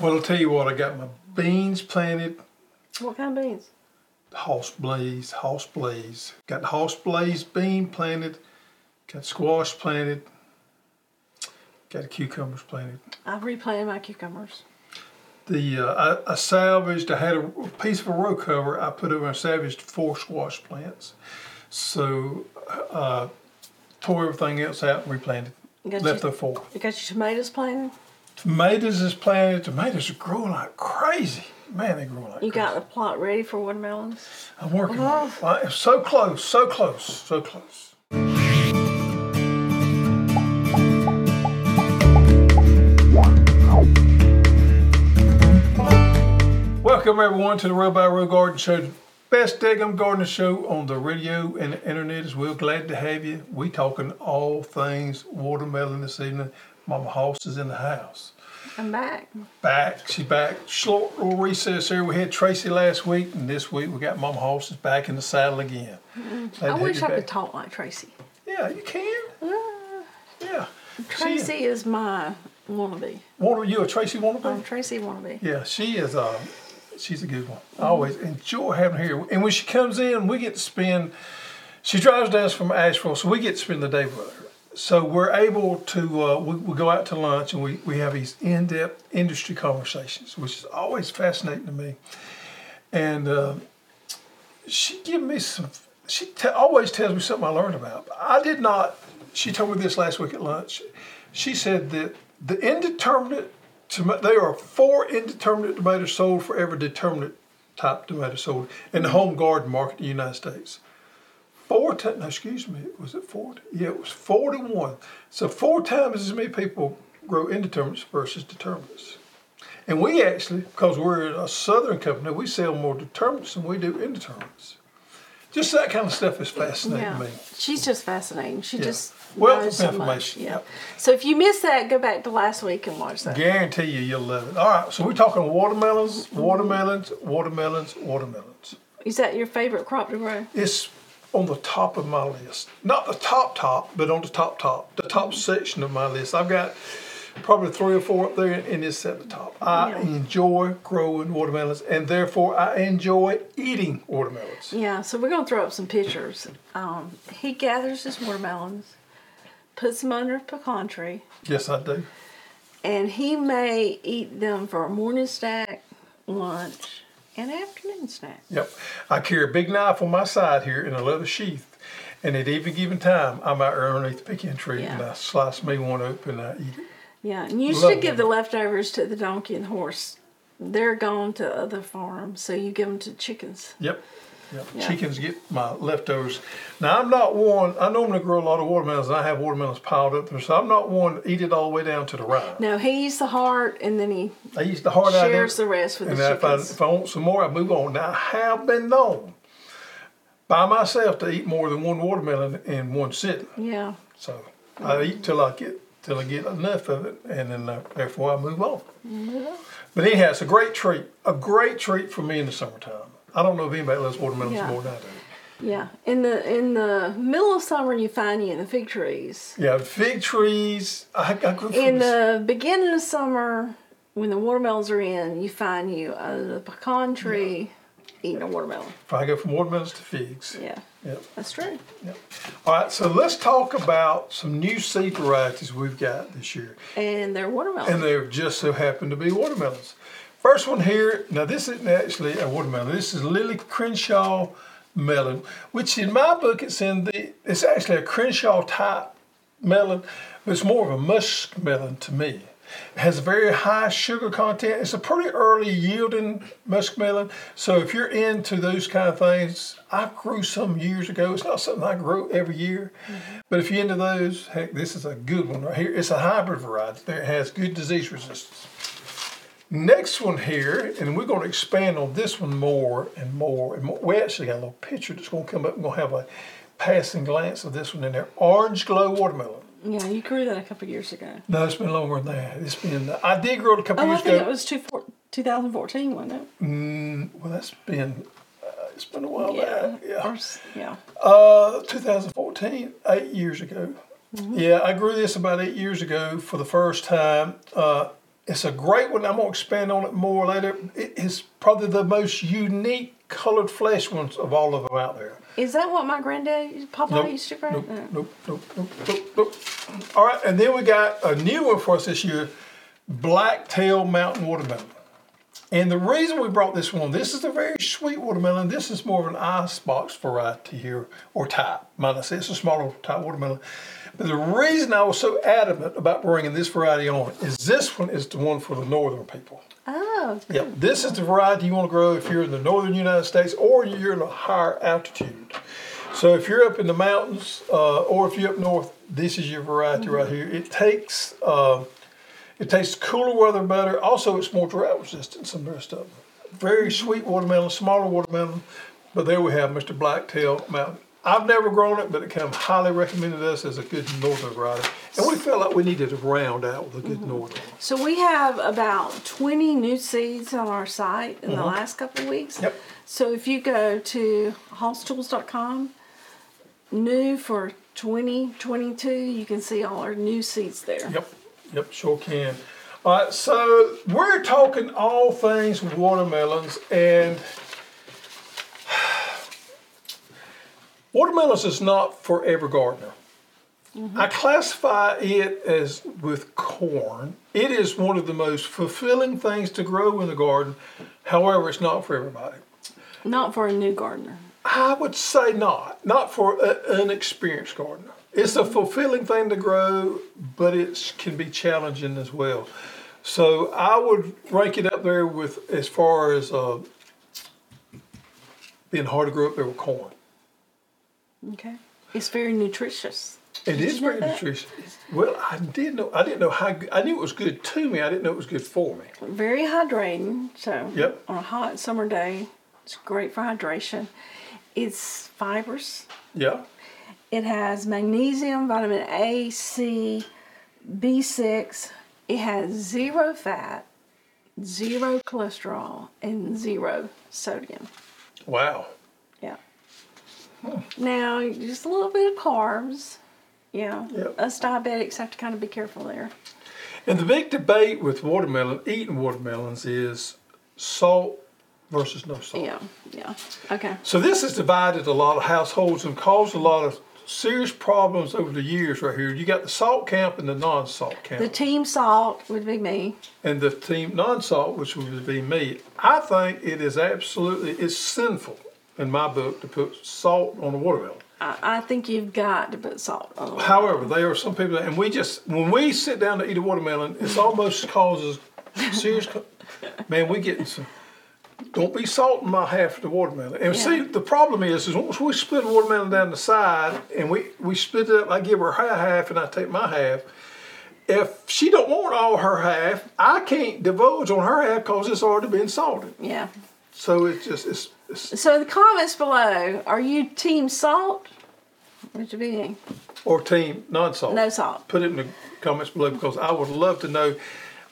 Well, I'll tell you what, I got my beans planted. What kind of beans? Hoss Blaze. Got the Hoss Blaze bean planted. Got squash planted. Got the cucumbers planted. I've replanted my cucumbers. I salvaged, I had a piece of a row cover. I put over and salvaged 4 squash plants. So tore everything else out and replanted. Left the 4. You got your tomatoes planted? Tomatoes is planted. Tomatoes are growing like crazy. Man, they grow like crazy. You got the plot ready for watermelons? I'm working on it. I'm so close. Welcome everyone to the Row by Row Garden Show. Best daggum gardening show on the radio and the internet as well. Glad to have you. We talking all things watermelon this evening. Mama Host is in the house. I'm back. She's back. Short little recess here. We had Tracy last week, and this week we got Mama Host is back in the saddle again. Mm-hmm. I wish I could talk like Tracy. Yeah, you can. Yeah. Tracy is my wannabe. You a Tracy wannabe? I'm Tracy wannabe. Yeah, she is a... She's a good one. I always enjoy having her here. And when she comes in, we get to spend, she drives down from Asheville, so we get to spend the day with her. So we're able to, we go out to lunch and we have these in-depth industry conversations, which is always fascinating to me. And she gives me some, always tells me something I learned about. I did not, she told me this last week at lunch. She said that the indeterminate, there are 4 indeterminate tomatoes sold for every determinate type tomato sold in the home garden market in the United States. 4 Yeah, it was 4 to 1. So 4 times as many people grow indeterminates versus determinates. And we actually, because we're a southern company, we sell more determinates than we do indeterminates. Just that kind of stuff is fascinating to me. She's just fascinating. She just knows so much. Yeah. So if you missed that, go back to last week and watch that. Guarantee you, you'll love it. All right, so we're talking watermelons. Is that your favorite crop to grow? It's on the top of my list. Not the top, but on the top. The top section of my list. I've got probably 3 or 4 up there, and it's at the top. I enjoy growing watermelons, and therefore I enjoy eating watermelons. Yeah, so we're going to throw up some pictures. He gathers his watermelons, puts them under a pecan tree. Yes, I do. And he may eat them for a morning snack, lunch, and afternoon snack. Yep. I carry a big knife on my side here in a leather sheath. And at any given time, I'm out underneath the pecan tree, and I slice me one open, and I eat it. Yeah, and you should give the leftovers to the donkey and horse. They're gone to other farms, so you give them to chickens. Yep. Yeah. Chickens get my leftovers. Now, I'm not one, I normally grow a lot of watermelons, and I have watermelons piled up there, so I'm not one to eat it all the way down to the rind. No, he eats the heart, and then shares the rest with the chickens. If I want some more, I move on. Now, I have been known by myself to eat more than one watermelon in one sitting. Yeah. So, I eat till I get enough of it, and then therefore I move on. Mm-hmm. But anyhow, it's a great treat for me in the summertime. I don't know if anybody loves watermelons more than I do. Yeah, in the middle of summer, you find you in the fig trees. Yeah, fig trees. The beginning of summer, when the watermelons are in, you find you under the pecan tree. Yeah. Eating a watermelon. I go from watermelons to figs. Yeah. Yep. That's true. Yep. All right, so let's talk about some new seed varieties we've got this year. And they're watermelons. And they just so happen to be watermelons. First one here, now this isn't actually a watermelon. This is Lily Crenshaw Melon, which in my book it's actually a Crenshaw type melon, but it's more of a musk melon to me. It has a very high sugar content. It's a pretty early yielding muskmelon. So if you're into those kind of things, I grew some years ago. It's not something I grow every year. Mm-hmm. But if you're into those, heck, this is a good one right here. It's a hybrid variety that has good disease resistance. Next one here, and we're going to expand on this one more and more. We actually got a little picture that's going to come up. We're going to have a passing glance of this one in there. Orange Glow Watermelon. Yeah, you grew that a couple of years ago. No, it's been longer than that. It's been, I did grow it a couple years ago. I think it was 2014, wasn't it? Well, that's been, it's been a while back. Yeah. 2014, 8 years ago. Mm-hmm. Yeah, I grew this about 8 years ago for the first time. It's a great one. I'm going to expand on it more later. It's probably the most unique colored flesh ones of all of them out there. Is that what my granddad, Papa used to grow? Nope. All right, and then we got a new one for us this year, Blacktail Mountain Watermelon. And the reason we brought this one, this is a very sweet watermelon. This is more of an icebox variety here, or type. Might I say it's a smaller type watermelon. But the reason I was so adamant about bringing this variety on is this one is the one for the northern people. Oh. Cool. Yeah, this is the variety you want to grow if you're in the northern United States or you're in a higher altitude. So if you're up in the mountains or if you're up north, this is your variety right here. It tastes cooler weather better. Also, it's more drought resistant than the rest of them. Very sweet watermelon, smaller watermelon. But there we have Mr. Blacktail Mountain. I've never grown it, but it kind of highly recommended us as a good northern variety. And we felt like we needed to round out with a good northern. So we have about 20 new seeds on our site in the last couple of weeks. Yep. So if you go to hosstools.com, new for 2022, you can see all our new seeds there. Yep. Yep, sure can. All right, so we're talking all things watermelons, and watermelons is not for every gardener. I classify it as with corn. It is one of the most fulfilling things to grow in the garden. However, it's not for everybody. Not for a new gardener. I would say not. Not for an experienced gardener. It's a fulfilling thing to grow, but it can be challenging as well. So I would rank it up there with, as far as being hard to grow up there with corn. Okay. It's very nutritious. It is very nutritious. Well, I didn't know how. I knew it was good to me. I didn't know it was good for me. Very hydrating. So on a hot summer day, it's great for hydration. It's fibrous. Yeah. It has magnesium, vitamin A, C, B6. It has zero fat, zero cholesterol, and zero sodium. Wow. Yeah. Huh. Now, just a little bit of carbs. Yeah. Yep. Us diabetics have to kind of be careful there. And the big debate with watermelon, eating watermelons, is salt versus no salt. Yeah. Yeah. Okay. So this has divided a lot of households and caused a lot of serious problems over the years right here. You got the salt camp and the non-salt camp. The team salt would be me. And the team non-salt, which would be me. I think it is absolutely, it's sinful in my book to put salt on a watermelon. I think you've got to put salt on a watermelon. However, there are some people that, and we just, when we sit down to eat a watermelon, it's almost causes serious, man, we get some. Don't be salting my half of the watermelon. And see, the problem is once we split a watermelon down the side and we split it up, I give her her half and I take my half. If she don't want all her half, I can't divulge on her half because it's already been salted. Yeah. So it's just... So in the comments below, are you team salt? What you being? Or team non-salt? No salt. Put it in the comments below because I would love to know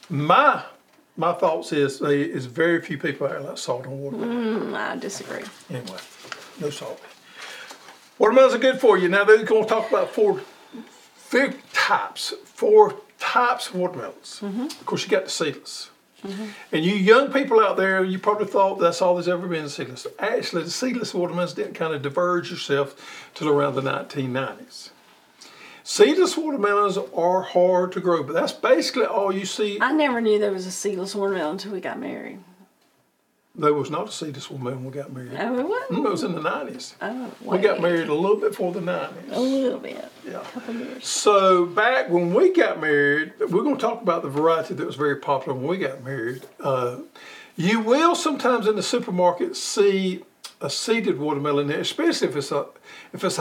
My thoughts is very few people out like salt on watermelon. I disagree. Anyway, no salt. Watermelons are good for you. Now they're going to talk about four types of watermelons. Of course, you got the seedless. And you young people out there, you probably thought that's all there's ever been seedless. Actually, the seedless watermelons didn't kind of diverge yourself till around the 1990s. Seedless watermelons are hard to grow, but that's basically all you see. I never knew there was a seedless watermelon until we got married. There was not a seedless watermelon when we got married. Oh, it wasn't? It was in the 90s. Oh, wait. We got married a little bit before the 90s. A little bit. Yeah. A couple years. So back when we got married, we're going to talk about the variety that was very popular when we got married. You will sometimes in the supermarket see a seeded watermelon there, especially if it's a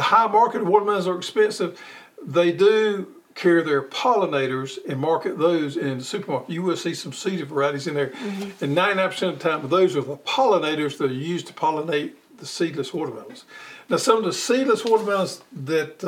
high market. Watermelons are expensive. They do carry their pollinators and market those in the supermarket. You will see some seeded varieties in there. And 99% of the time, those are the pollinators that are used to pollinate the seedless watermelons. Now, some of the seedless watermelons that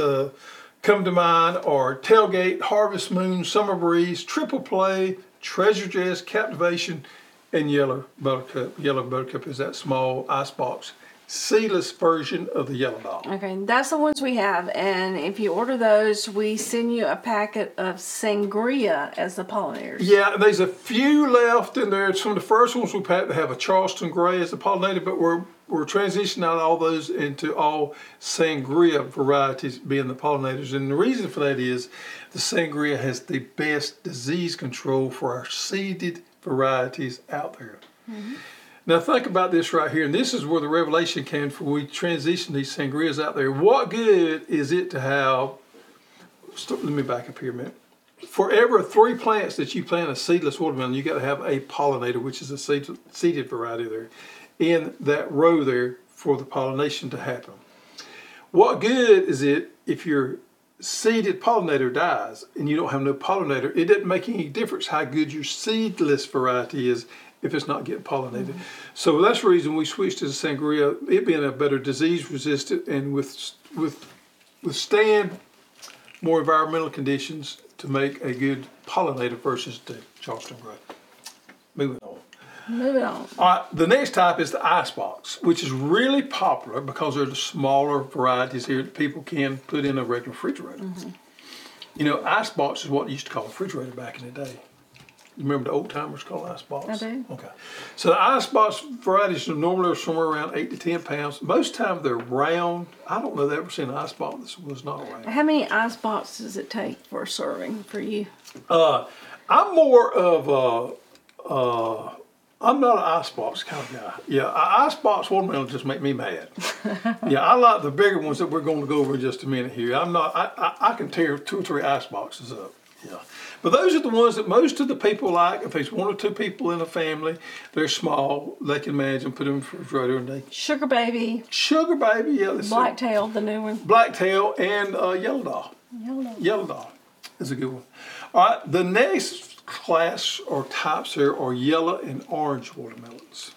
come to mind are Tailgate, Harvest Moon, Summer Breeze, Triple Play, Treasure Jazz, Captivation, and Yellow Buttercup. Yellow Buttercup is that small icebox seedless version of the Yellow Doll. Okay, that's the ones we have. And if you order those, we send you a packet of Sangria as the pollinators. Yeah, and there's a few left in there. Some of the first ones we packed have a Charleston Gray as the pollinator, but we're transitioning out all those into all Sangria varieties being the pollinators. And the reason for that is the Sangria has the best disease control for our seeded varieties out there. Mm-hmm. Now think about this right here, and this is where the revelation came from. We transition these Sangrias out there. What good is it to have, let me back up here a minute. For every 3 plants that you plant a seedless watermelon, you got to have a pollinator, which is a seeded variety there, in that row there for the pollination to happen. What good is it if your seeded pollinator dies and you don't have no pollinator? It doesn't make any difference how good your seedless variety is if it's not getting pollinated. Mm-hmm. So that's the reason we switched to the Sangria, it being a better disease resistant and withstand more environmental conditions to make a good pollinator versus the Charleston Gray. Moving on. Moving on. All right, the next type is the icebox, which is really popular because they're the smaller varieties here that people can put in a regular refrigerator. Mm-hmm. You know, icebox is what you used to call a refrigerator back in the day. Remember the old timers called icebox? I do. Okay. So the icebox varieties normally are somewhere around 8 to 10 pounds. Most times they're round. I don't know that I've ever seen an icebox that was not round. How many iceboxes does it take for a serving for you? I'm more of a, I'm not an icebox kind of guy. Yeah, icebox watermelons just make me mad. Yeah, I like the bigger ones that we're going to go over in just a minute here. I'm not. I can tear 2 or 3 iceboxes up. Yeah, but those are the ones that most of the people like. If there's 1 or 2 people in a family, they're small, they can manage and put them in the refrigerator. And they Sugar Baby. Sugar Baby, yeah. Blacktail, the new one. Blacktail and Yellow Doll. Yellow Doll. Yellow Doll is a good one. All right, the next class or types here are yellow and orange watermelons.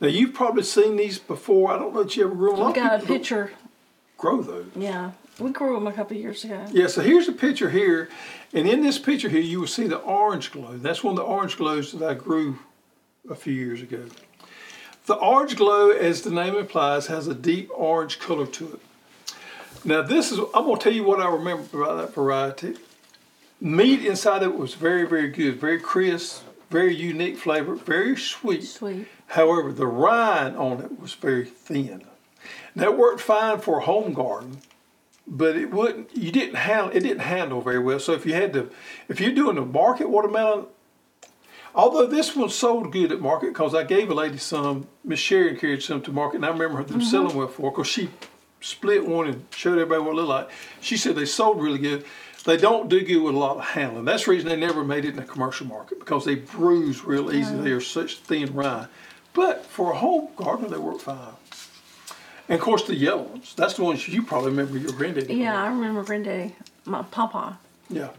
Now, you've probably seen these before. I don't know that you ever grew them. We got a picture. Grow those. Yeah. We grew them a couple of years ago. Yeah, so here's a picture here. And in this picture here, you will see the orange glow. That's one of the orange glows that I grew a few years ago. The orange glow, as the name implies, has a deep orange color to it. Now this is, I'm going to tell you what I remember about that variety. Meat inside of it was very, very good. Very crisp, very unique flavor, very sweet. Sweet. However, the rind on it was very thin. That worked fine for a home garden. But it wouldn't. You didn't handle. It didn't handle very well. So if you had to, if you're doing a market watermelon, although this one sold good at market because I gave a lady some. Miss Sherry carried some to market, and I remember them selling well for because she split one and showed everybody what it looked like. She said they sold really good. They don't do good with a lot of handling. That's the reason they never made it in a commercial market because they bruise real easy. They are such thin rind. But for a home garden, they work fine. And, of course, the yellow ones. That's the ones you probably remember your granddaddy. Yeah, I remember granddaddy. My papa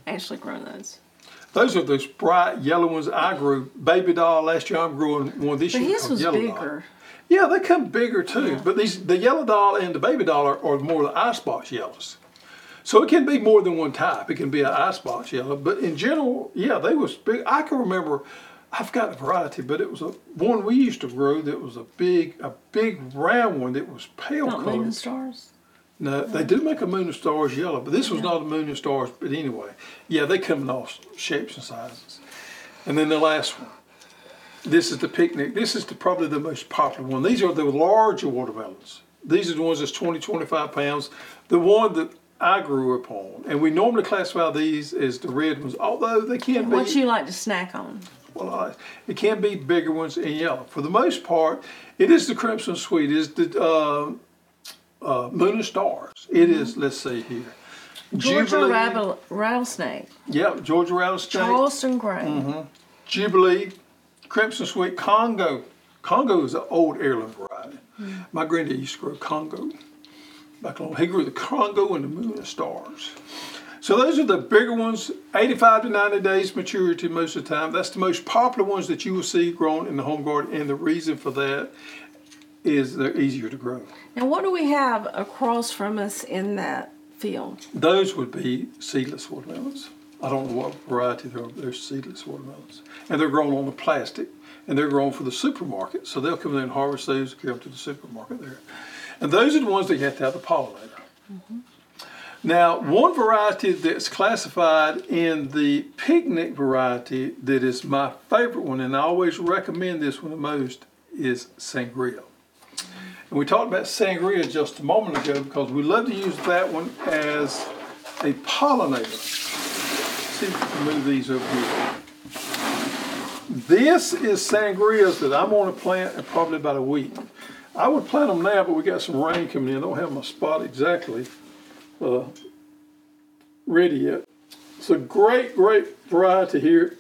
actually grew those. Those are those bright yellow ones I grew. Baby Doll last year. I'm growing one this year called Yellow Doll. But his was bigger. Yeah, they come bigger, too. Yeah. But these, the Yellow Doll and the Baby Doll are more the icebox yellows. So it can be more than one type. It can be an icebox yellow. But, in general, yeah, they was big. I can remember... I've got a variety, but it was a one we used to grow that was a big round one that was pale colored. Not Moon and Stars? No, they do make a Moon and Stars yellow, but this was not a Moon and Stars, but anyway. Yeah, they come in all shapes and sizes. And then the last one. This is the picnic. This is probably the most popular one. These are the larger watermelons. These are the ones that's 20, 25 pounds. The one that I grew up on. And we normally classify these as the red ones, although they can be. What you like to snack on. Well, it can be bigger ones and yellow. For the most part, it is the Crimson Sweet. It is the Moon and Stars. It is, let's see here. Georgia Rattlesnake. Yeah, Georgia Rattlesnake. Charleston Gray. Jubilee, Crimson Sweet, Congo. Congo is an old heirloom variety. My granddad used to grow Congo. Back along, he grew the Congo and the Moon and Stars. So those are the bigger ones, 85 to 90 days maturity most of the time. That's the most popular ones that you will see grown in the home garden, and the reason for that is they're easier to grow. Now what do we have across from us in that field? Those would be seedless watermelons. I don't know what variety they are, but they're seedless watermelons. And they're grown on the plastic. and they're grown for the supermarket. So they'll come in and harvest those and carry them to the supermarket there. And those are the ones that you have to have the pollinator. Mm-hmm. Now, one variety that's classified in the picnic variety that is my favorite one, and I always recommend this one the most, is Sangria. And we talked about Sangria just a moment ago because we love to use that one as a pollinator. See if we can move these over here. This is Sangrias that I'm going to plant in probably about a week. I would plant them now, but we got some rain coming in. I don't have my spot exactly ready yet. It's a great, great variety here.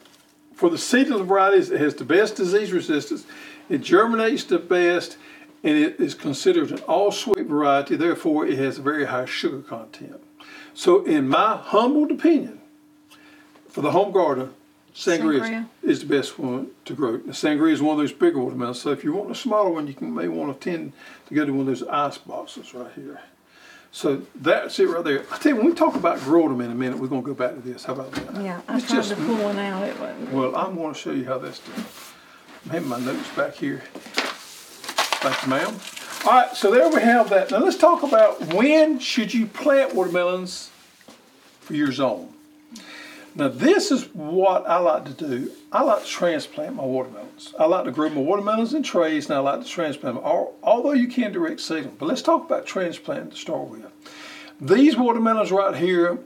For the seedling varieties, it has the best disease resistance. It germinates the best, and it is considered an all-sweet variety. Therefore, it has a very high sugar content. So, in my humbled opinion, for the home garden, Sangria is the best one to grow. Now, Sangria is one of those bigger watermelons, so if you want a smaller one, you may want to tend to go to one of those ice boxes right here. So that's it right there. I tell you, when we talk about growing them in a minute, we're going to go back to this. How about that? Yeah, I tried to pull one out. It wasn't. Well, I'm going to show you how that's done. I'm having my notes back here. Thank you, ma'am. All right, so there we have that. Now let's talk about when should you plant watermelons for your zone. Now this is what I like to do. I like to transplant my watermelons. I like to grow my watermelons in trays, and I like to transplant them, although you can direct seed them. But let's talk about transplanting to start with. These watermelons right here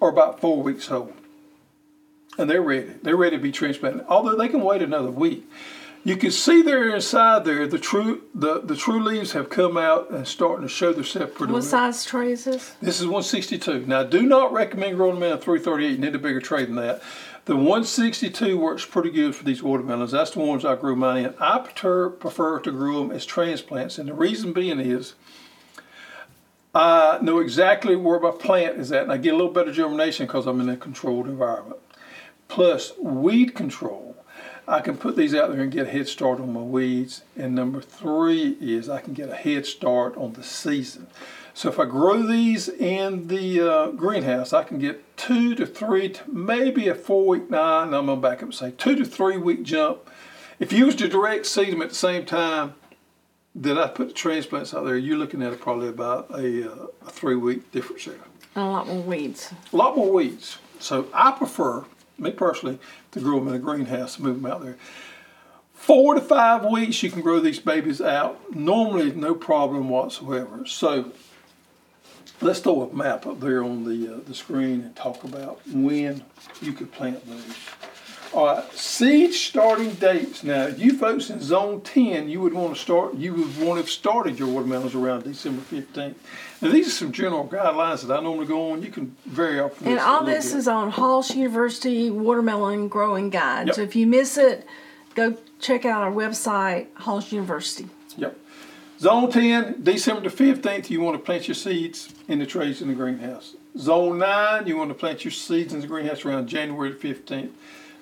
are about 4 weeks old, and they're ready. They're ready to be transplanted, although they can wait another week. You can see there inside there, the true leaves have come out and starting to show their separate. What size tray is this? This is 162. Now, I do not recommend growing them in a 338. You need a bigger tray than that. The 162 works pretty good for these watermelons. That's the ones I grew mine in. I prefer to grow them as transplants, and the reason being is I know exactly where my plant is at, and I get a little better germination because I'm in a controlled environment. Plus, weed control. I can put these out there and get a head start on my weeds. And number three is I can get a head start on the season. So if I grow these in the greenhouse, I can get 2 to 3, to maybe a 4 week, nine, I'm gonna back up and say 2 to 3 week jump. If you was to direct seed them at the same time that I put the transplants out there, you're looking at probably about a 3 week difference there. And a lot more weeds. A lot more weeds. So I prefer, me personally, to grow them in a greenhouse and move them out there. 4 to 5 weeks, you can grow these babies out. Normally, no problem whatsoever. So, let's throw a map up there on the screen and talk about when you could plant those. All right, seed starting dates. Now, you folks in Zone 10, you would want to have started your watermelons around December 15th. Now, these are some general guidelines that I normally go on. You can vary off. And all this is on Halls University Watermelon Growing Guide. Yep. So if you miss it, go check out our website, Halls University. Yep. Zone 10, December the 15th, you want to plant your seeds in the trays in the greenhouse. Zone 9, you want to plant your seeds in the greenhouse around January the 15th.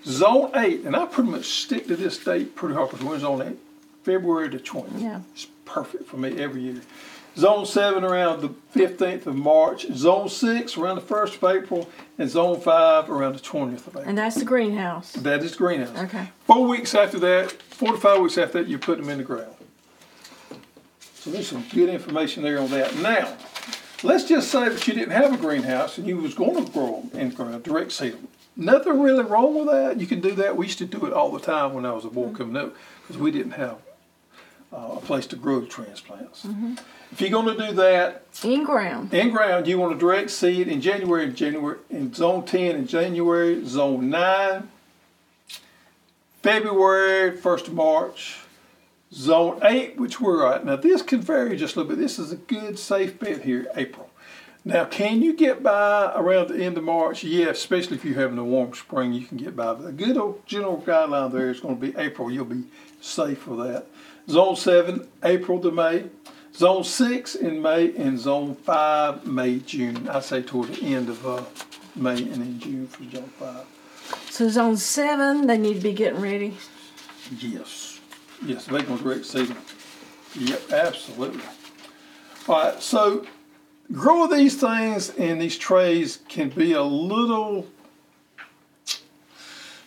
Zone 8, and I pretty much stick to this date pretty hard because we're in Zone 8, February the 20th. Yeah. It's perfect for me every year. Zone 7 around the 15th of March. Zone 6 around the 1st of April. And Zone 5 around the 20th of April. And that's the greenhouse. That is the greenhouse. Okay. 4 weeks after that, 4 to 5 weeks after that, you put them in the ground. So there's some good information there on that. Now, let's just say that you didn't have a greenhouse and you was going to grow them in the ground, direct seed them. Nothing really wrong with that. You can do that. We used to do it all the time when I was a boy coming up because we didn't have a place to grow transplants. Mm-hmm. If you're going to do that in ground, you want to direct seed in January in Zone 10 in January, Zone 9, February, 1st of March, Zone 8, which we're at. Now this can vary just a little bit. This is a good safe bet here, April. Now, can you get by around the end of March? Yeah, especially if you're having a warm spring, you can get by. But a good old general guideline there is going to be April. You'll be safe for that. Zone 7, April to May. Zone 6 in May, and Zone 5, May, June. I say toward the end of May and in June for Zone 5. So Zone 7, they need to be getting ready? Yes. Yes, they're going to direct seed. Yep, absolutely. All right, so growing these things in these trays can be a little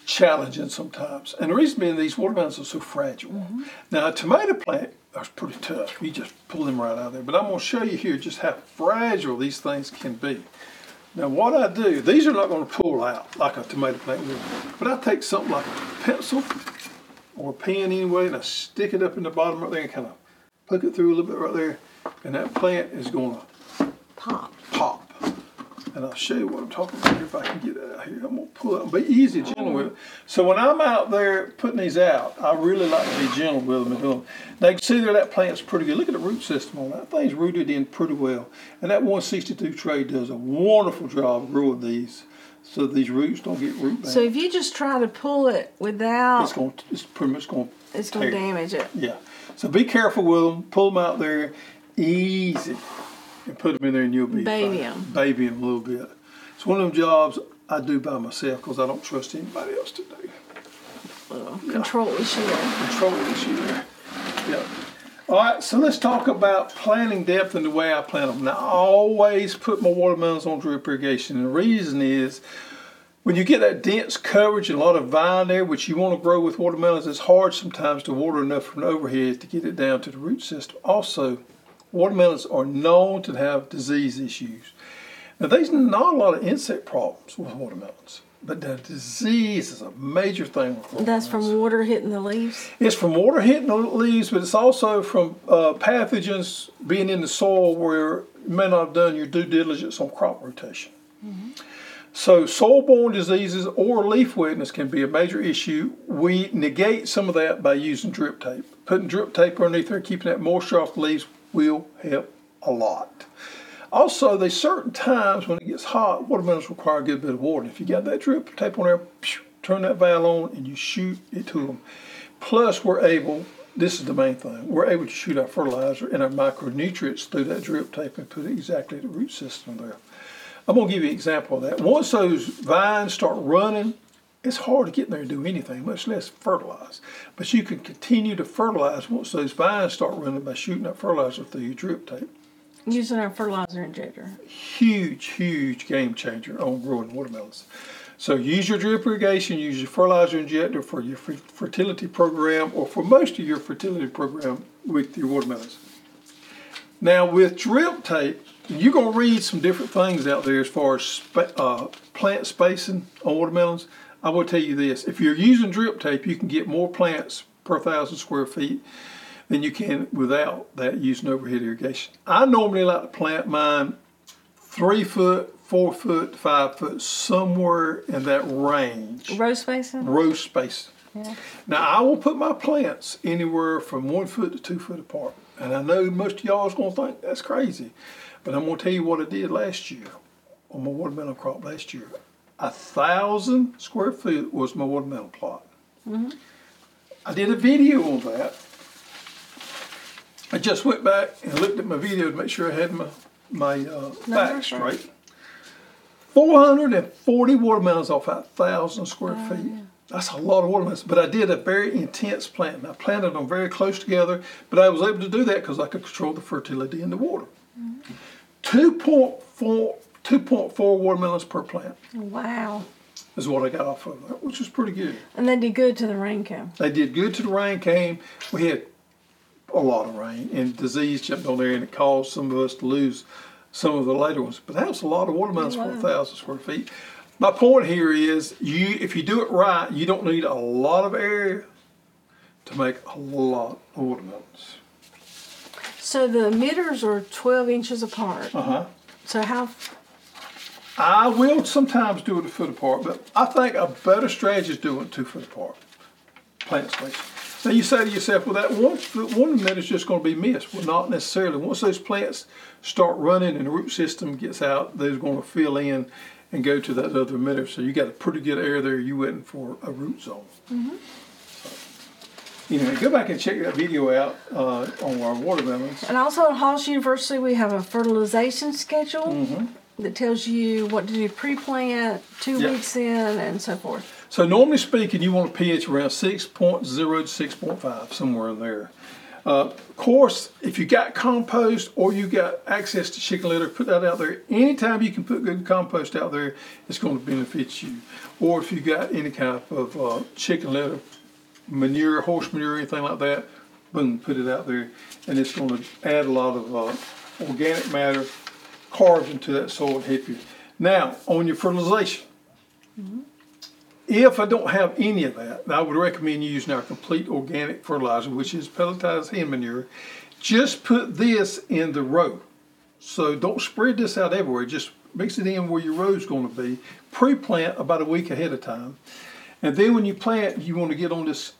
challenging sometimes. And the reason being, these watermelons are so fragile. Mm-hmm. Now, a tomato plant is pretty tough. You just pull them right out of there. But I'm going to show you here just how fragile these things can be. Now, what I do, these are not going to pull out like a tomato plant would. But I take something like a pencil or a pen anyway, and I stick it up in the bottom right there and kind of poke it through a little bit right there. And that plant is going to pop. And I'll show you what I'm talking about here if I can get it out here. I'm going to pull it out and be easy, gentle with it. So when I'm out there putting these out, I really like to be gentle with them and do them. Now you can see there that plant's pretty good. Look at the root system on that. That thing's rooted in pretty well. And that 162 tray does a wonderful job growing these so these roots don't get root bound. So if you just try to pull it without... It's pretty much going to... It's going to damage it. Yeah. So be careful with them. Pull them out there easy. And put them in there and you'll be baby them a little bit. It's one of them jobs I do by myself because I don't trust anybody else to do. Control issue there. Control issue there. Yeah. All right, so let's talk about planting depth and the way I plant them. Now, I always put my watermelons on drip irrigation. And the reason is when you get that dense coverage and a lot of vine there, which you want to grow with watermelons, it's hard sometimes to water enough from the overhead to get it down to the root system. Also, watermelons are known to have disease issues. Now, there's not a lot of insect problems with watermelons, but the disease is a major thing with watermelons. That's from water hitting the leaves? It's from water hitting the leaves, but it's also from pathogens being in the soil where you may not have done your due diligence on crop rotation. Mm-hmm. So soil-borne diseases or leaf wetness can be a major issue. We negate some of that by using drip tape. Putting drip tape underneath there, keeping that moisture off the leaves, will help a lot. Also, there's certain times when it gets hot, watermelons require a good bit of water. If you got that drip tape on there, turn that valve on and you shoot it to them. Plus, we're able, this is the main thing, we're able to shoot our fertilizer and our micronutrients through that drip tape and put it exactly at the root system there. I'm going to give you an example of that. Once those vines start running, it's hard to get in there and do anything, much less fertilize. But you can continue to fertilize once those vines start running by shooting up fertilizer through your drip tape. Using our fertilizer injector. Huge, huge game changer on growing watermelons. So use your drip irrigation, use your fertilizer injector for your fertility program or for most of your fertility program with your watermelons. Now with drip tape, you're going to read some different things out there as far as plant spacing on watermelons. I will tell you this, if you're using drip tape, you can get more plants per 1,000 square feet than you can without that using overhead irrigation. I normally like to plant mine 3 foot, 4 foot, 5 foot, somewhere in that range. Row spacing? Row spacing. Yeah. Now, I will put my plants anywhere from 1 foot to 2 foot apart. And I know most of y'all is going to think that's crazy, but I'm going to tell you what I did last year on my watermelon crop last year. 1,000 square feet was my watermelon plot. Mm-hmm. I did a video on that. I just went back and looked at my video to make sure I had my facts straight. 440 watermelons off 1,000 square feet. Yeah. That's a lot of watermelons, but I did a very intense planting. I planted them very close together, but I was able to do that because I could control the fertility in the water. Mm-hmm. 2.4 watermelons per plant. Wow. Is what I got off of that, which was pretty good. And they did good to the rain came. They did good to the rain came. We had a lot of rain and disease jumped on there and it caused some of us to lose some of the later ones. But that was a lot of watermelons for 1,000 square feet. My point here is if you do it right, you don't need a lot of area to make a lot of watermelons. So the emitters are 12 inches apart. Uh-huh. So how... I will sometimes do it 1 foot apart, but I think a better strategy is doing it 2 foot apart, plant spacing. Now you say to yourself, well, that one emitter is just going to be missed. Well, not necessarily. Once those plants start running and the root system gets out, they're going to fill in and go to that other emitter. So you got a pretty good area there you went for a root zone. Mm-hmm. Anyway, go back and check that video out on our watermelons. And also at Halls University, we have a fertilization schedule. Mm-hmm. That tells you what to do pre-plant, 2 weeks in, and so forth. So normally speaking, you want a pH around 6.0 to 6.5, somewhere in there. Of course, if you got compost or you got access to chicken litter, put that out there. Anytime you can put good compost out there, it's going to benefit you. Or if you got any kind of chicken litter, manure, horse manure, anything like that, boom, put it out there, and it's going to add a lot of organic matter, carbs into that soil and help you. Now, on your fertilization. Mm-hmm. If I don't have any of that, I would recommend you using our complete organic fertilizer, which is pelletized hen manure. Just put this in the row. So don't spread this out everywhere. Just mix it in where your row is going to be. Pre-plant about a week ahead of time. And then when you plant, you want to get on this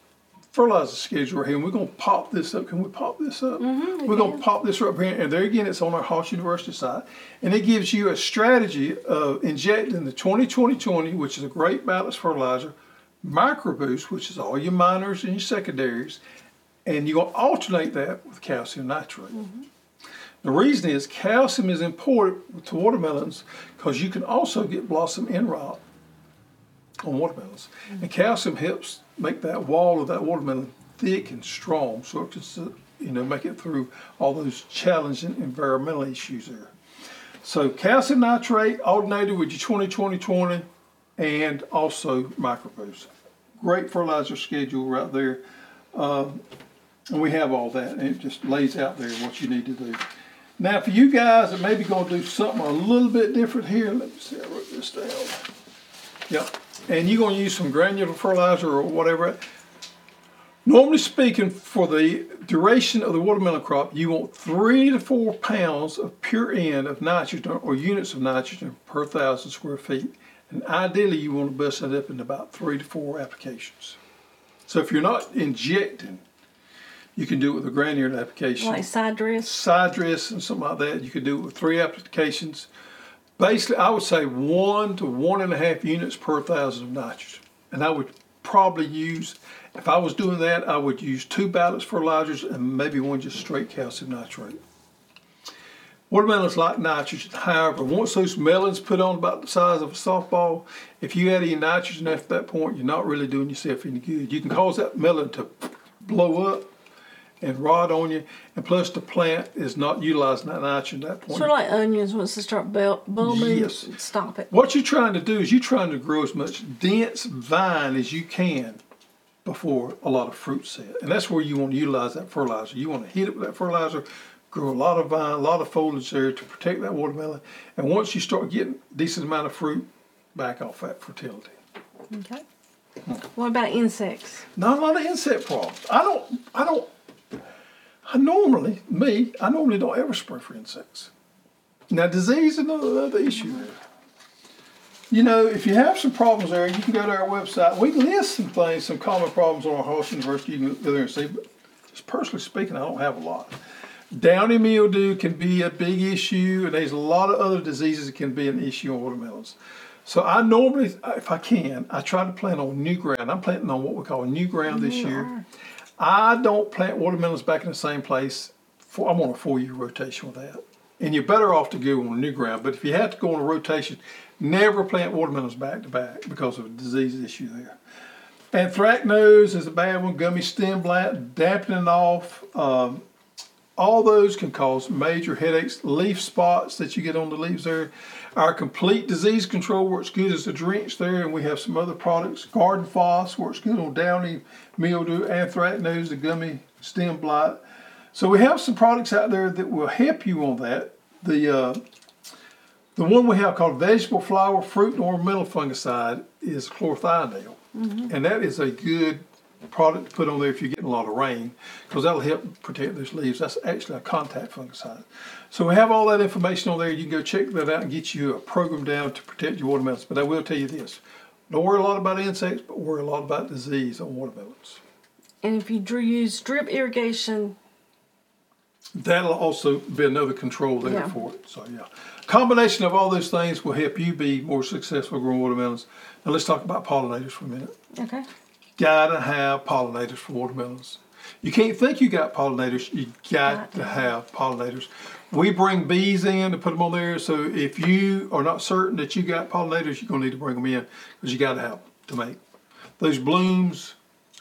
fertilizer schedule right here. And we're going to pop this up. Can we pop this up? Mm-hmm, we're going to pop this up here. And there again, it's on our Halls University site. And it gives you a strategy of injecting the 20-20-20, which is a great balanced fertilizer, MicroBoost, which is all your minors and your secondaries. And you're going to alternate that with calcium nitrate. Mm-hmm. The reason is calcium is important to watermelons because you can also get blossom end rot on watermelons. Mm-hmm. And calcium helps make that wall of that watermelon thick and strong so it can, you know, make it through all those challenging environmental issues there. So calcium nitrate alternated with your 20-20-20 and also MicroBoost. Great fertilizer schedule right there. And we have all that, and it just lays out there what you need to do. Now for you guys that may be going to do something a little bit different here, let me see, I wrote this down. Yep. And you're going to use some granular fertilizer or whatever. Normally speaking, for the duration of the watermelon crop, you want 3 to 4 pounds of pure N of nitrogen or units of nitrogen per 1,000 square feet. And ideally, you want to bust that up in about 3 to 4 applications. So if you're not injecting, you can do it with a granular application. Like side dress? Side dress and something like that. You can do it with 3 applications. Basically, I would say 1 to 1.5 units per 1,000 of nitrogen. And I would probably use, if I was doing that, I would use 2 balanced fertilizers and maybe 1 just straight calcium nitrate. Watermelons like nitrogen. However, once those melons put on about the size of a softball, if you add any nitrogen after that point, you're not really doing yourself any good. You can cause that melon to blow up and rot on you, and plus the plant is not utilizing that nitrogen at that point. Sort of like onions, once they start bulbing, yes. Stop it. What you're trying to do is you're trying to grow as much dense vine as you can before a lot of fruit set, and that's where you want to utilize that fertilizer. You want to hit it with that fertilizer, grow a lot of vine, a lot of foliage there to protect that watermelon, and once you start getting a decent amount of fruit, back off that fertility. Okay. What about insects? Not a lot of insect problems. I normally don't ever spray for insects. Now, disease is another issue there. You know, if you have some problems there, you can go to our website. We list some things, some common problems on our Halls University. You can go there and see, but just personally speaking, I don't have a lot. Downy mildew can be a big issue, and there's a lot of other diseases that can be an issue on watermelons. So I normally, if I can, I try to plant on new ground. I'm planting on what we call new ground this year. I don't plant watermelons back in the same place. I'm on a 4-year rotation with that. And you're better off to go on new ground. But if you have to go on a rotation, never plant watermelons back to back because of a disease issue there. Anthracnose is a bad one. Gummy stem blight, dampening off. All those can cause major headaches. Leaf spots that you get on the leaves there. Our complete disease control works good as a drench there, and we have some other products. Garden Fos works good on downy mildew, anthracnose, the gummy stem blight. So we have some products out there that will help you on that. The one we have called vegetable flower fruit and ornamental fungicide is chlorothianidale, and that is a good product to put on there if you're getting a lot of rain, because that'll help protect those leaves. That's actually a contact fungicide. So we have all that information on there. You can go check that out and get you a program down to protect your watermelons. But I will tell you this, don't worry a lot about insects, but worry a lot about disease on watermelons. And if you use drip irrigation, that'll also be another control there for it. So yeah, combination of all those things will help you be more successful growing watermelons. Now let's talk about pollinators for a minute. Okay. Gotta have pollinators for watermelons. You can't think you got pollinators. You got to have pollinators. We bring bees in to put them on there. So if you are not certain that you got pollinators, you're gonna need to bring them in because you gotta have them to make. Those blooms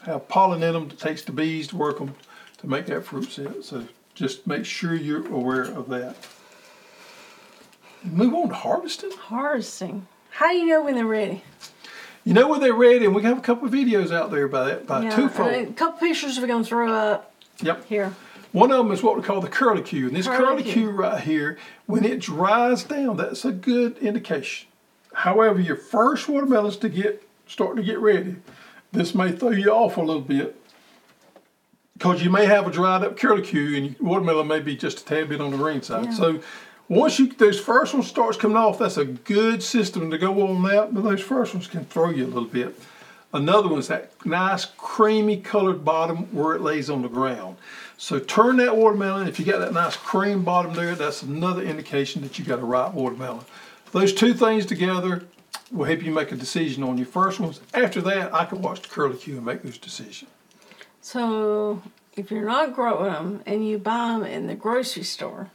have pollen in them that takes the bees to work them to make that fruit set. So just make sure you're aware of that. Move on to harvesting. Harvesting. How do you know when they're ready? You know when they're ready, and we have a couple of videos out there by that, by twofold. A couple pictures we're going to throw up. Yep. Here. One of them is what we call the curlicue. And this curlicue right here, when it dries down, that's a good indication. However, your first watermelons to get starting to get ready. This may throw you off a little bit, because you may have a dried up curlicue and your watermelon may be just a tad bit on the green side. Yeah. So once those first ones starts coming off, that's a good system to go on that, but those first ones can throw you a little bit. Another one's that nice creamy colored bottom where it lays on the ground. So turn that watermelon. If you got that nice cream bottom there, that's another indication that you got a ripe watermelon. Those two things together will help you make a decision on your first ones. After that, I can watch the curlicue and make those decisions. So if you're not growing them and you buy them in the grocery store.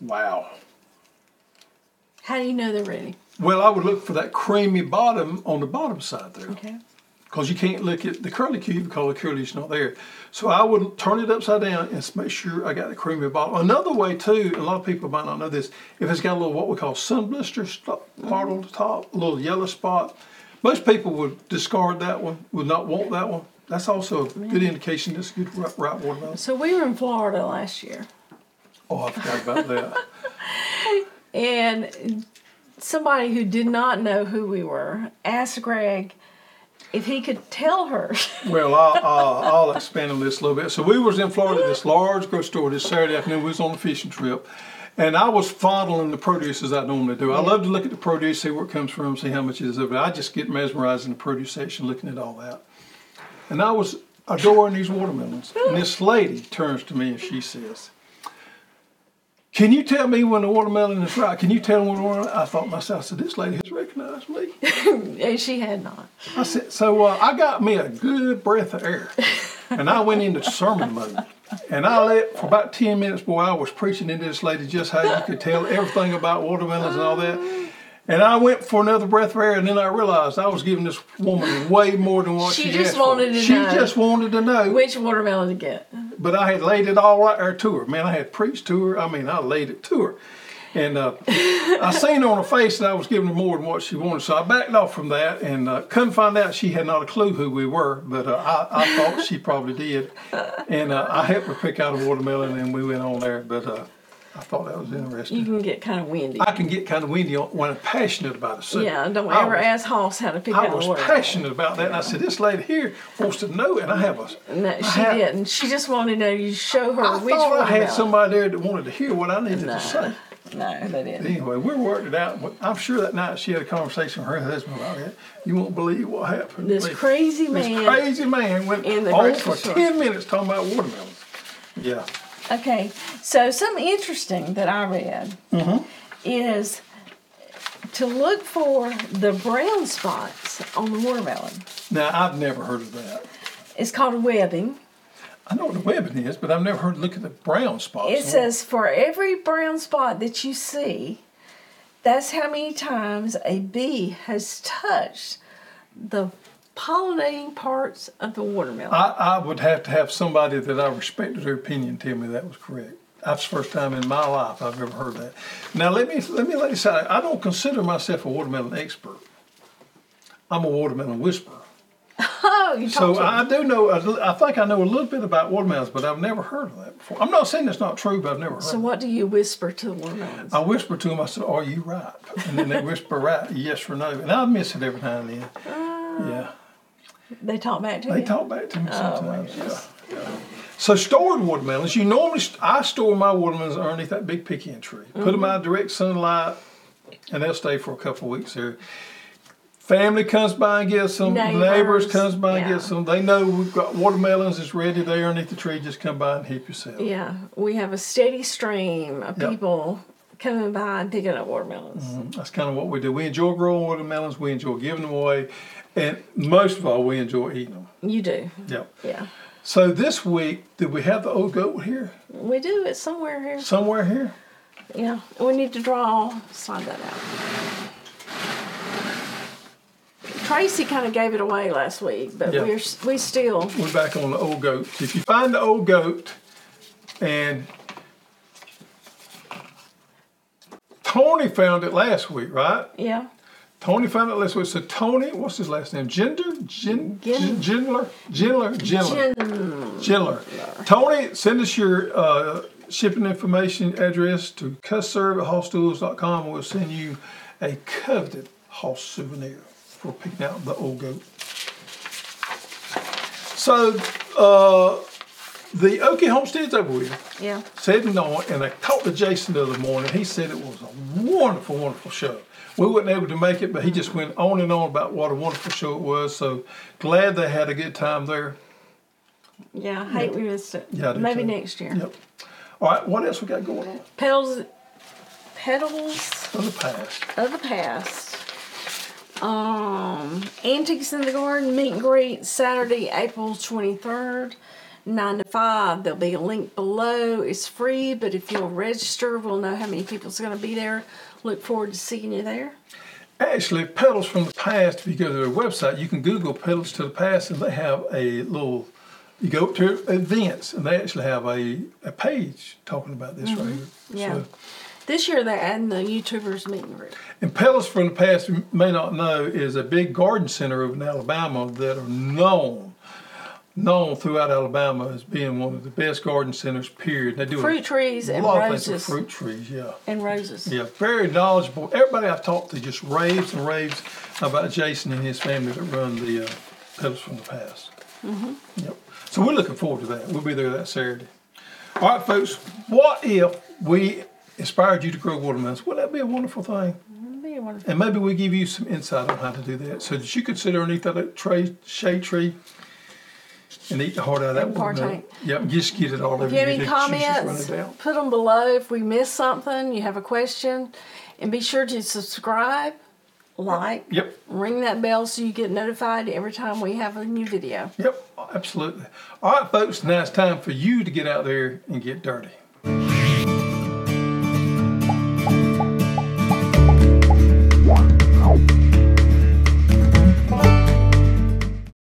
Wow. How do you know they're ready? Well, I would look for that creamy bottom on the bottom side there. Okay. Because you can't look at the curlicue because the curlicue's not there. So I would turn it upside down and make sure I got the creamy bottom. Another way too, a lot of people might not know this, if it's got a little what we call sun blister spot on the top, a little yellow spot, most people would discard that one, would not want that one. That's also a good indication that's a good ripe watermelon. So we were in Florida last year. Oh, I forgot about that. And somebody who did not know who we were asked Greg if he could tell her. Well, I'll expand on this a little bit. So we was in Florida, this large grocery store, this Saturday afternoon. We was on a fishing trip, and I was fondling the produce as I normally do. I love to look at the produce, see where it comes from, see how much it is of it. I just get mesmerized in the produce section looking at all that. And I was adoring these watermelons. And this lady turns to me and she says, "Can you tell me when the watermelon is ripe? Can you tell me when the watermelon?" I thought myself, I said, "This lady has recognized me." And she had not. I said, so I got me a good breath of air. And I went into sermon mode. And I let, for about 10 minutes, boy, I was preaching into this lady just how you could tell everything about watermelons and all that. And I went for another breath of air, and then I realized I was giving this woman way more than what she asked for. She just wanted to know which watermelon to get. But I had laid it all right there to her. Man, I had preached to her. I mean, I laid it to her. And I seen her on her face that I was giving her more than what she wanted. So I backed off from that and couldn't find out. She had not a clue who we were, but I thought she probably did. And I helped her pick out a watermelon, and we went on there. But I thought that was interesting. You can get kind of windy. I can get kind of windy when I'm passionate about it. So yeah, don't ever ask Hoss how to pick out a watermelon. I was passionate about that, and I said, this lady here wants to know, and I have a... No, she didn't. She just wanted to know you show her which watermelon. I thought I had somebody there that wanted to hear what I needed to say. No, they didn't. Anyway, we worked it out. I'm sure that night she had a conversation with her husband about it. You won't believe what happened. This crazy man went on for 10 minutes talking about watermelons. Yeah. Okay, so something interesting that I read is to look for the brown spots on the watermelon. Now, I've never heard of that. It's called webbing. I know what a webbing is, but I've never heard of look at the brown spots. It says for every brown spot that you see, that's how many times a bee has touched the pollinating parts of the watermelon. I would have to have somebody that I respected their opinion tell me that was correct. That's the first time in my life I've ever heard that. Now let me lay this out. I don't consider myself a watermelon expert. I'm a watermelon whisperer. Oh, you talk to I do know. I think I know a little bit about watermelons, but I've never heard of that before. I'm not saying it's not true, but I've never heard. So, what do you whisper to the watermelons? I whisper to them. I said, "Are you ripe?" And then they whisper, "Right, yes or no." And I miss it every now and then. Yeah. They talk back to you? They talk back to me sometimes, yeah. So stored watermelons, you normally, I store my watermelons underneath that big pecan tree. Put them out in direct sunlight, and they'll stay for a couple of weeks there. Family comes by and gets them. Neighbors comes by and gets them. They know we've got watermelons. It's ready there underneath the tree. Just come by and help yourself. Yeah, we have a steady stream of people coming by and picking up watermelons. That's kind of what we do. We enjoy growing watermelons. We enjoy giving them away. And most of all, we enjoy eating them. You do. Yep. Yeah. So this week, did we have the old goat here? We do. It's somewhere here. Somewhere here? Yeah. We need to slide that out. Tracy kind of gave it away last week, but yeah. We're back on the old goat. If you find the old goat and... Tony found it last week, right? Yeah. Tony found it last week. So Tony, what's his last name? Gindler. Tony, send us your shipping information address to custserve@hosstools.com and we'll send you a coveted Hoss souvenir for picking out the old goat. So the Oakie Homestead's over with. Yeah. Said and on, and I talked to Jason the other morning. He said it was a wonderful, wonderful show. We weren't able to make it, but he just went on and on about what a wonderful show it was. So glad they had a good time there. Yeah, I hate we missed it. Yeah, maybe next year. Yep. All right, what else we got going on? Petals of the Past. Antiques in the Garden, meet and greet, Saturday, April 23rd, 9 to 5. There'll be a link below. It's free, but if you'll register, we'll know how many people's going to be there. Look forward to seeing you there. Actually, Petals from the Past, if you go to their website, you can Google Petals to the Past, and they have a little... You go to events, and they actually have a page talking about this right here. Yeah. So, this year they're adding the YouTubers meet and greet. And Petals from the Past, you may not know, is a big garden center over in Alabama that are known throughout Alabama as being one of the best garden centers, period. They do fruit trees and roses. Fruit trees, yeah. And roses. Yeah, very knowledgeable. Everybody I've talked to just raves and raves about Jason and his family that run the Petals from the Past. Mm-hmm. Yep. So we're looking forward to that. We'll be there that Saturday. All right, folks, what if we inspired you to grow watermelons? Wouldn't that be a wonderful thing? That'd be a wonderful thing. And maybe we give you some insight on how to do that so that you could sit underneath that shade tree and eat the heart out of that watermelon. Yep, just get it all over. If you have any comments, put them below. If we miss something, you have a question, and be sure to subscribe. Yep. Ring that bell so you get notified every time we have a new video. Yep, absolutely. All right, folks, now it's time for you to get out there and get dirty.